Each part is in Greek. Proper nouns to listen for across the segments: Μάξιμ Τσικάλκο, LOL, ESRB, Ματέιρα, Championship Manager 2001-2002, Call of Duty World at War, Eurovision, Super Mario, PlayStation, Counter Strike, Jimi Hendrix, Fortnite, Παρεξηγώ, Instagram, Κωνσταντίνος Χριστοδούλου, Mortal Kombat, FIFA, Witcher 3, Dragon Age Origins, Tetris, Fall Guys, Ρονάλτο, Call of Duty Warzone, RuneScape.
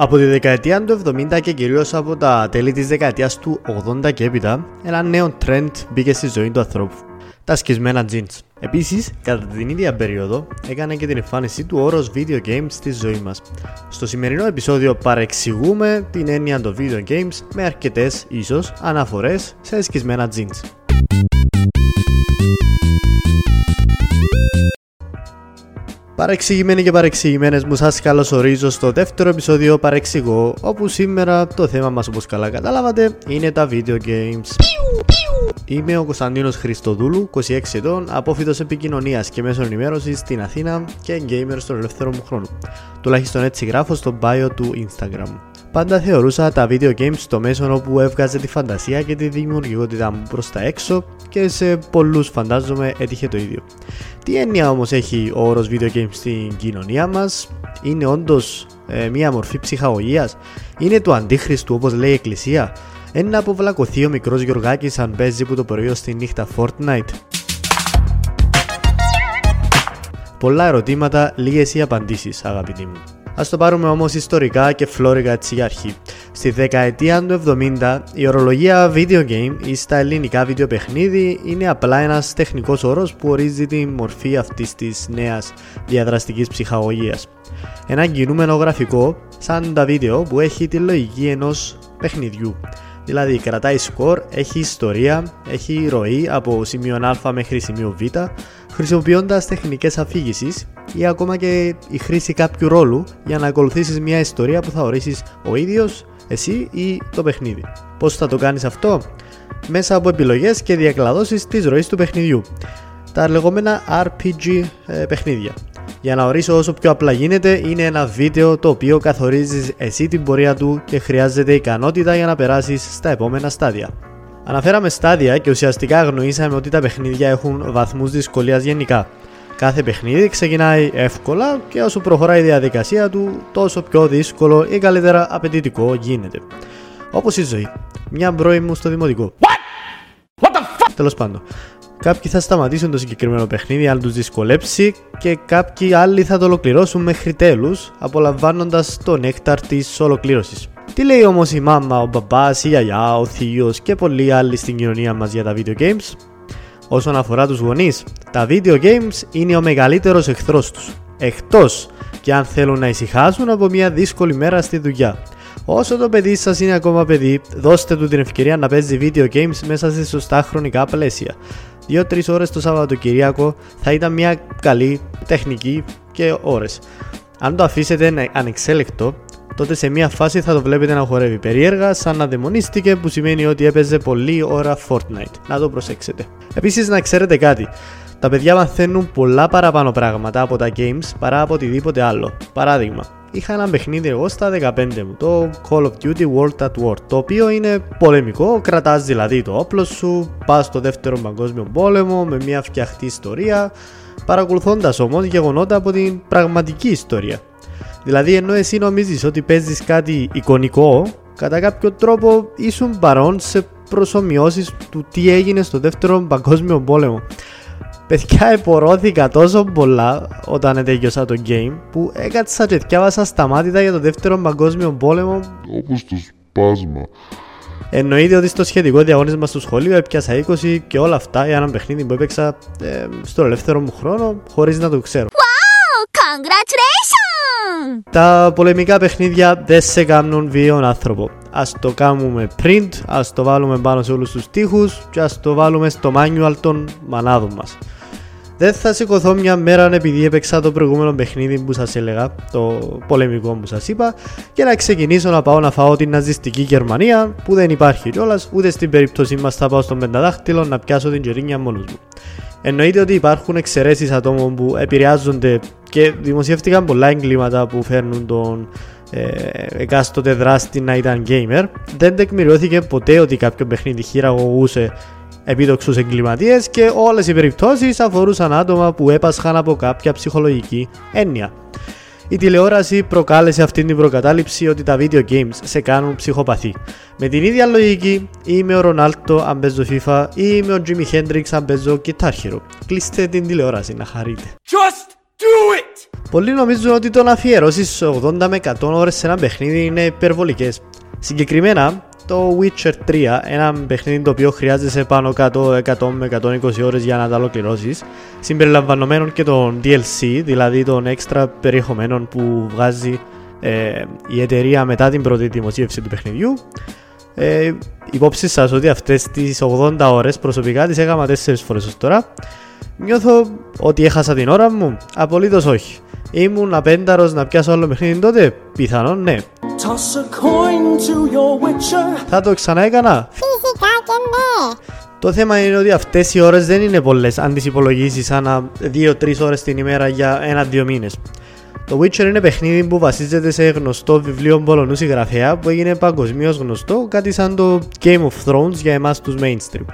Από τη δεκαετία του 70 και κυρίως από τα τέλη της δεκαετίας του 80 και έπειτα, ένα νέο trend μπήκε στη ζωή του ανθρώπου. Τα σκισμένα jeans. Επίσης, κατά την ίδια περίοδο, έκανε και την εμφάνισή του όρος video games στη ζωή μας. Στο σημερινό επεισόδιο παρεξηγούμε την έννοια των video games με αρκετές, ίσως, αναφορές σε σκισμένα jeans. Παρεξηγημένοι και παρεξηγημένες μου, σας καλωσορίζω στο δεύτερο επεισόδιο Παρεξηγώ, όπου σήμερα το θέμα μας, όπως καλά καταλάβατε, είναι τα video games. Είμαι ο Κωνσταντίνος Χριστοδούλου, 26 ετών, απόφοιτος επικοινωνίας και μέσων ενημέρωσης στην Αθήνα και gamer στον ελεύθερο μου χρόνο. Τουλάχιστον έτσι γράφω στο bio του Instagram. Πάντα θεωρούσα τα video games το μέσο όπου έβγαζε τη φαντασία και τη δημιουργικότητά μου προς τα έξω και σε πολλούς φαντάζομαι έτυχε το ίδιο. Τι έννοια όμως έχει ο όρος video games στην κοινωνία μας? Είναι όντως μια μορφή ψυχαγωγίας? Είναι του αντίχριστου όπως λέει η εκκλησία? Είναι να αποβλακωθεί ο μικρός Γιωργάκης αν παίζει που το πρωί στη νύχτα Fortnite? Πολλά ερωτήματα, λίγες οι απαντήσεις αγαπητοί μου. Ας το πάρουμε όμως ιστορικά και φλόρικα έτσι για αρχή. Στη δεκαετία του 70 η ορολογία video game ή στα ελληνικά βιντεοπαιχνίδι είναι απλά ένας τεχνικός όρος που ορίζει τη μορφή αυτής της νέας διαδραστικής ψυχαγωγίας. Ένα κινούμενο γραφικό σαν τα βίντεο που έχει τη λογική ενός παιχνιδιού. Δηλαδή κρατάει σκορ, έχει ιστορία, έχει ροή από σημείο α μέχρι σημείο β, χρησιμοποιώντας τεχνικές αφήγησης ή ακόμα και η χρήση κάποιου ρόλου για να ακολουθήσεις μια ιστορία που θα ορίσεις ο ίδιος, εσύ ή το παιχνίδι. Πώς θα το κάνεις αυτό? Μέσα από επιλογές και διακλαδώσεις της ροής του παιχνιδιού. Τα λεγόμενα RPG παιχνίδια. Για να ορίσω όσο πιο απλά γίνεται, είναι ένα βίντεο το οποίο καθορίζεις εσύ την πορεία του και χρειάζεται ικανότητα για να περάσεις στα επόμενα στάδια. Αναφέραμε στάδια και ουσιαστικά αγνοήσαμε ότι τα παιχνίδια έχουν βαθμούς δυσκολίας γενικά. Κάθε παιχνίδι ξεκινάει εύκολα και όσο προχωράει η διαδικασία του, τόσο πιο δύσκολο ή καλύτερα απαιτητικό γίνεται. Όπως η ζωή. Μια πρώην μου στο δημοτικό. Τέλος πάντων. Κάποιοι θα σταματήσουν το συγκεκριμένο παιχνίδι αν τους δυσκολέψει και κάποιοι άλλοι θα το ολοκληρώσουν μέχρι τέλους, απολαμβάνοντας το νέκταρ της ολοκλήρωσης. Τι λέει όμως η μάμα, ο μπαμπάς, η γιαγιά, ο θείος και πολλοί άλλοι στην κοινωνία μας για τα video games? Όσον αφορά τους γονείς, τα video games είναι ο μεγαλύτερος εχθρός τους. Εκτός και αν θέλουν να ησυχάσουν από μια δύσκολη μέρα στη δουλειά. Όσο το παιδί σας είναι ακόμα παιδί, δώστε του την ευκαιρία να παίζει video games μέσα σε σωστά χρονικά πλαίσια. 2-3 ώρες το Σαββατοκυριακό θα ήταν μια καλή τεχνική και ώρες. Αν το αφήσετε ανεξέλεκτο, τότε σε μια φάση θα το βλέπετε να χορεύει περίεργα, σαν να δαιμονίστηκε, που σημαίνει ότι έπαιζε πολλή ώρα Fortnite. Να το προσέξετε. Επίσης, να ξέρετε κάτι. Τα παιδιά μαθαίνουν πολλά παραπάνω πράγματα από τα games παρά από οτιδήποτε άλλο. Παράδειγμα, είχα ένα παιχνίδι εγώ στα 15 μου, το Call of Duty World at War, το οποίο είναι πολεμικό, κρατάς δηλαδή το όπλο σου, πας στο δεύτερο παγκόσμιο πόλεμο με μια φτιαχτή ιστορία, παρακολουθώντας όμως γεγονότα από την πραγματική ιστορία. Δηλαδή ενώ εσύ νομίζεις ότι παίζεις κάτι εικονικό, κατά κάποιο τρόπο ήσουν παρόν σε προσομοιώσεις του τι έγινε στο δεύτερο παγκόσμιο πόλεμο. Παιδιά, επορώθηκα τόσο πολλά όταν τελειώσα το game που έκατσα και διάβασα σταμάτητα για το δεύτερο παγκόσμιο πόλεμο όπως το σπάσμα. Εννοείται ότι στο σχετικό διαγωνίσμα στο σχολείο έπιασα 20 και όλα αυτά για ένα παιχνίδι που έπαιξα στο ελεύθερο μου χρόνο χωρίς να το ξέρω. Wow! Congratulations! Τα πολεμικά παιχνίδια δεν σε κάνουν βίαιον άνθρωπο. Ας το κάνουμε print, ας το βάλουμε πάνω σε όλους τους τοίχους και ας το βάλουμε στο manual των μανάδων μας. Δεν θα σηκωθώ μια μέρα επειδή έπαιξα το προηγούμενο παιχνίδι που σας έλεγα, το πολεμικό που σας είπα, και να ξεκινήσω να πάω να φάω την ναζιστική Γερμανία που δεν υπάρχει κιόλας, ούτε στην περίπτωση μας θα πάω στον πενταδάχτυλο να πιάσω την γερίνια μόνος μου. Εννοείται ότι υπάρχουν εξαιρέσεις ατόμων που επηρεάζονται και δημοσιεύτηκαν πολλά εγκλήματα που φέρνουν τον εκάστοτε δράστη να ήταν gamer. Δεν τεκμηριώθηκε ποτέ ότι κάποιο παιχνίδι χειραγωγούσε επίδοξους εγκληματίες και όλες οι περιπτώσεις αφορούσαν άτομα που έπασχαν από κάποια ψυχολογική έννοια. Η τηλεόραση προκάλεσε αυτή την προκατάληψη ότι τα video games σε κάνουν ψυχοπαθή. Με την ίδια λογική, είμαι ο Ρονάλτο αν παίζω FIFA ή είμαι ο Jimi Hendrix αν παίζω Guitar Hero. Κλείστε την τηλεόραση να χαρείτε. Just Πολλοί νομίζουν ότι το να αφιερώσεις 80 με 100 ώρες σε ένα παιχνίδι είναι υπερβολικές. Συγκεκριμένα, το Witcher 3, ένα παιχνίδι το οποίο χρειάζεσαι πάνω κάτω 100 με 120 ώρες για να τα ολοκληρώσεις, συμπεριλαμβανομένων και των DLC, δηλαδή των έξτρα περιεχομένων που βγάζει η εταιρεία μετά την πρώτη δημοσίευση του παιχνιδιού. Υπόψη σας ότι αυτές τις 80 ώρες προσωπικά τις έκανα 4 φορές ως τώρα. Νιώθω ότι έχασα την ώρα μου? Απολύτως όχι. Ήμουν απένταρος να πιάσω άλλο παιχνίδι τότε? Πιθανόν ναι. Θα το ξανά έκανα? Φυσικά και ναι. Το θέμα είναι ότι αυτές οι ώρες δεν είναι πολλές αν τις υπολογίσεις ανά 2-3 ώρες την ημέρα για 1-2 μήνες. Το Witcher είναι παιχνίδι που βασίζεται σε γνωστό βιβλίο Πολωνού συγγραφέα που έγινε παγκοσμίως γνωστό, κάτι σαν το Game of Thrones για εμάς τους mainstream.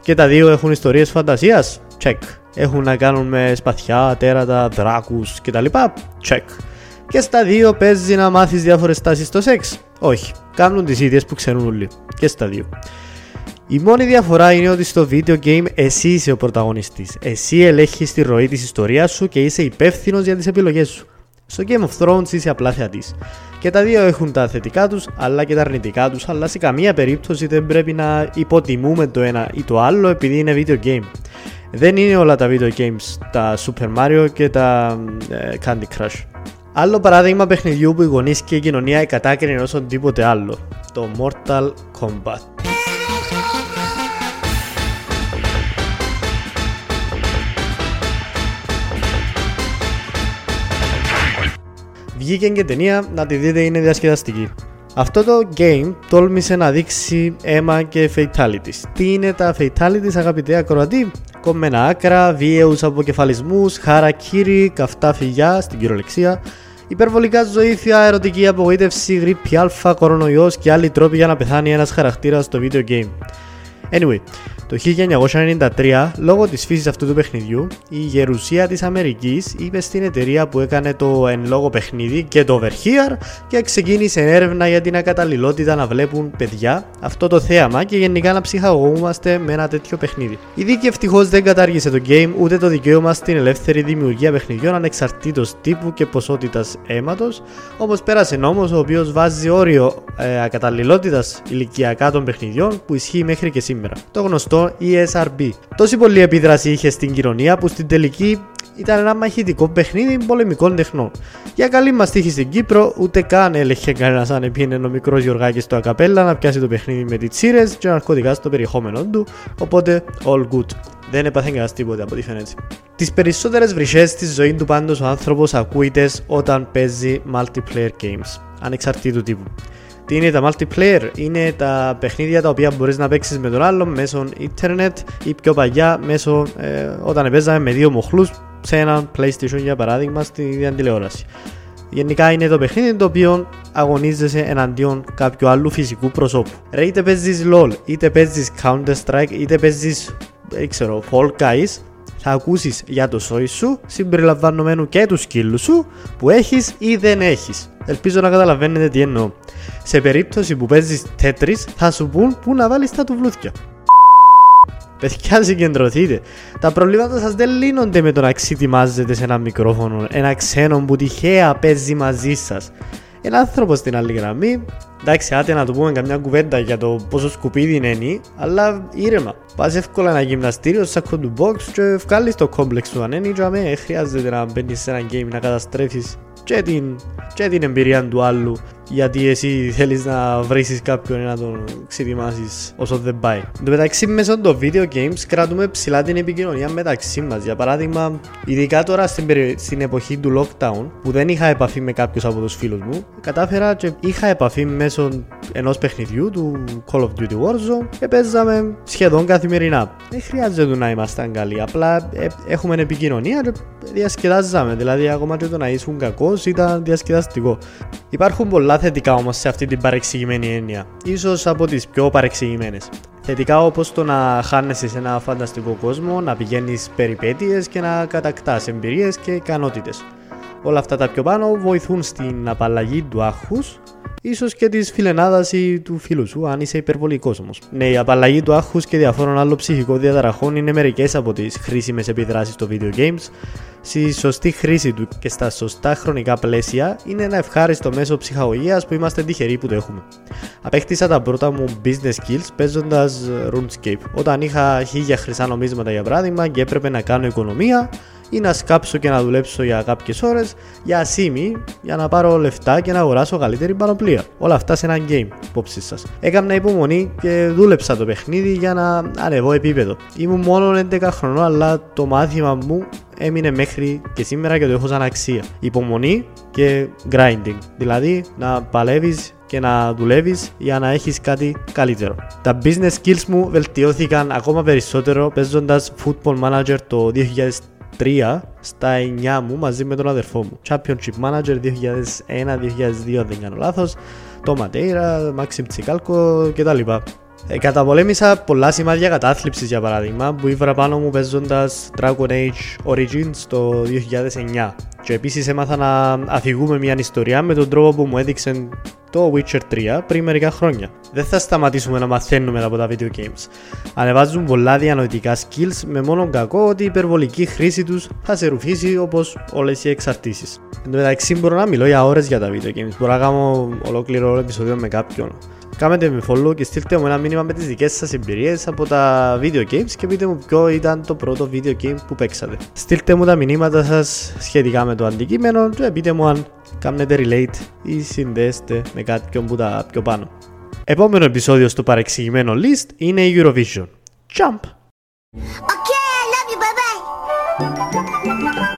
Και τα δύο έχουν ιστορίες φαντασίας? Check. Έχουν να κάνουν με σπαθιά, τέρατα, δράκους κτλ? Check. Και στα δύο παίζει να μάθεις διάφορες τάσεις στο σεξ? Όχι. Κάνουν τις ίδιες που ξέρουν όλοι. Και στα δύο. Η μόνη διαφορά είναι ότι στο video game εσύ είσαι ο πρωταγωνιστής. Εσύ ελέγχεις τη ροή της ιστορίας σου και είσαι υπεύθυνος για τις επιλογές σου. Στο Game of Thrones είσαι απλά θεατής. Και τα δύο έχουν τα θετικά τους αλλά και τα αρνητικά τους, αλλά σε καμία περίπτωση δεν πρέπει να υποτιμούμε το ένα ή το άλλο επειδή είναι video game. Δεν είναι όλα τα video games τα Super Mario και τα Candy Crush. Άλλο παράδειγμα παιχνιδιού που οι γονείς και η κοινωνία εκατάκριναν όσον τίποτε άλλο, το Mortal Kombat. Βγήκε και ταινία, να τη δείτε, είναι διασκεδαστική. Αυτό το game τόλμησε να δείξει αίμα και fatalities. Τι είναι τα fatalities, αγαπητέ ακροατή? Κομμένα άκρα, βίαιους αποκεφαλισμούς, χαρακίρι, καυτά φυγιά στην κυριολεξία, υπερβολικά ζωήθεια, ερωτική απογοήτευση, γρήπη α, κορονοϊός και άλλοι τρόποι για να πεθάνει ένας χαρακτήρας στο video game. Anyway, το 1993, λόγω της φύσης αυτού του παιχνιδιού, η γερουσία της Αμερικής είπε στην εταιρεία που έκανε το εν λόγω παιχνίδι και το Overhear και ξεκίνησε έρευνα για την ακαταλληλότητα να βλέπουν παιδιά αυτό το θέαμα και γενικά να ψυχαγωγούμαστε με ένα τέτοιο παιχνίδι. Η δίκη ευτυχώς δεν κατάργησε το game ούτε το δικαίωμα στην ελεύθερη δημιουργία παιχνιδιών ανεξαρτήτως τύπου και ποσότητας αίματος, όμως πέρασε νόμος ο οποίος βάζει όριο ακαταλληλότητας ηλικιακά των παιχνιδιών που ισχύει μέχρι και σήμερα. Το γνωστό ESRB. Τόση πολλή επίδραση είχε στην κοινωνία που στην τελική ήταν ένα μαχητικό παιχνίδι πολεμικών τεχνών. Για καλή μας τύχη στην Κύπρο, ούτε καν έλεγχε κανένας αν επίναινε ο μικρός Γιωργάκης στο ακαπέλα να πιάσει το παιχνίδι με τις τσίρες και ναρκωτικά στο περιεχόμενο του, οπότε all good. Δεν έπαθε κανένας τίποτα από τη φαίνεται. Τις περισσότερες βρυσές στη ζωή του πάντως ο άνθρωπος ακούγεται όταν παίζει multiplayer games, ανεξαρτήτου τύπου. Τι είναι τα multiplayer? Είναι τα παιχνίδια τα οποία μπορείς να παίξεις με τον άλλον μέσω ίντερνετ ή πιο παλιά μέσω όταν παίζαμε με δύο μοχλούς σε ένα PlayStation για παράδειγμα στην τηλεόραση. Γενικά είναι το παιχνίδι το οποίο αγωνίζεσαι εναντίον κάποιου άλλου φυσικού προσώπου. Ρε, είτε παίζεις LOL, είτε παίζεις Counter Strike, είτε παίζεις Fall Guys, θα ακούσεις για το σόι σου συμπεριλαμβανομένου και του σκύλου σου που έχεις ή δεν έχεις. Ελπίζω να καταλαβαίνετε τι εννοώ. Σε περίπτωση που παίζεις Tetris θα σου πούν που να βάλεις τα τουβλούθια. Παιδιά, συγκεντρωθείτε. Τα προβλήματα σας δεν λύνονται με το να ξετοιμάζετε σε ένα μικρόφωνο ένα ξένο που τυχαία παίζει μαζί σας. Ένα άνθρωπο στην άλλη γραμμή, εντάξει, άτε να του πούμε καμιά κουβέντα για το πόσο σκουπίδι είναι, αλλά ήρεμα. Πας εύκολα ένα γυμναστήριο, σακό του box και βγάλεις το κόμπλεξ του ανένει και αμέ, χρειάζεται να μπαίνεις σε ένα game να καταστρέφεις και την εμπειρία του άλλου, γιατί εσύ θέλεις να βρεις κάποιον να τον ξετοιμάσεις όσο δεν πάει. Εν τω μεταξύ, μέσω των video games κρατούμε ψηλά την επικοινωνία μεταξύ μας. Για παράδειγμα, ειδικά τώρα στην εποχή του lockdown, που δεν είχα επαφή με κάποιους από τους φίλους μου, κατάφερα και είχα επαφή μέσω ενός παιχνιδιού, του Call of Duty Warzone, και παίζαμε σχεδόν καθημερινά. Δεν χρειάζεται να ήμασταν καλοί, απλά έχουμε επικοινωνία και διασκεδάζαμε. Δηλαδή, ακόμα και το να ήσουν κακός ήταν διασκεδαστικό. Υπάρχουν πολλά θετικά όμως σε αυτή την παρεξηγημένη έννοια, ίσως από τις πιο παρεξηγημένες. Θετικά όπως το να χάνεσαι σε ένα φανταστικό κόσμο, να πηγαίνεις περιπέτειες και να κατακτάς εμπειρίες και ικανότητες. Όλα αυτά τα πιο πάνω βοηθούν στην απαλλαγή του άγχους Ίσως και της φιλενάδας ή του φίλου σου, αν είσαι υπερβολικός όμως. Ναι, η απαλλαγή του άγχους και διαφόρων άλλων ψυχικών διαταραχών είναι μερικές από τις χρήσιμες επιδράσεις των video games. Στη σωστή χρήση του και στα σωστά χρονικά πλαίσια, είναι ένα ευχάριστο μέσο ψυχαγωγίας που είμαστε τυχεροί που το έχουμε. Απέκτησα τα πρώτα μου business skills παίζοντας RuneScape. Όταν είχα 1000 χρυσά νομίσματα για παράδειγμα και έπρεπε να κάνω οικονομία, ή να σκάψω και να δουλέψω για κάποιες ώρες για ασήμι για να πάρω λεφτά και να αγοράσω καλύτερη πανοπλία. Όλα αυτά σε ένα game, υπόψη σας. Έκανα υπομονή και δούλεψα το παιχνίδι για να ανεβώ επίπεδο. Ήμουν μόνο 11 χρονών, αλλά το μάθημα μου έμεινε μέχρι και σήμερα και το έχω σαν αξία. Υπομονή και grinding, δηλαδή να παλεύεις και να δουλεύεις για να έχεις κάτι καλύτερο. Τα business skills μου βελτιώθηκαν ακόμα περισσότερο παίζοντας Football Manager το 2003 στα 9 μου μαζί με τον αδερφό μου. Championship Manager 2001-2002 αν δεν κάνω λάθος, το Ματέιρα, Μάξιμ Τσικάλκο κτλ. Καταπολέμησα πολλά σημάδια κατάθλιψης για παράδειγμα που ήβρα πάνω μου παίζοντας Dragon Age Origins το 2009. Και επίσης έμαθα να αφηγούμε μια ιστορία με τον τρόπο που μου έδειξε το Witcher 3 πριν μερικά χρόνια. Δεν θα σταματήσουμε να μαθαίνουμε από τα video games. Ανεβάζουν πολλά διανοητικά skills με μόνο κακό ότι η υπερβολική χρήση τους θα σε ρουφήσει όπως όλες οι εξαρτήσεις. Εν τω μεταξύ μπορώ να μιλώ για ώρες για τα video games. Μπορώ να κάνω ολόκληρο επεισόδιο με κάποιον. Κάνετε με follow και στείλτε μου ένα μήνυμα με τις δικές σας εμπειρίες από τα video games και πείτε μου ποιο ήταν το πρώτο video game που παίξατε. Στείλτε μου τα μηνύματα σας σχετικά με το αντικείμενο και πείτε μου αν κάνετε relate ή συνδέστε με κάποιον που τα πιο πάνω. Επόμενο επεισόδιο στο παρεξηγημένο list είναι η Eurovision. Jump! Okay, I love you, bye bye!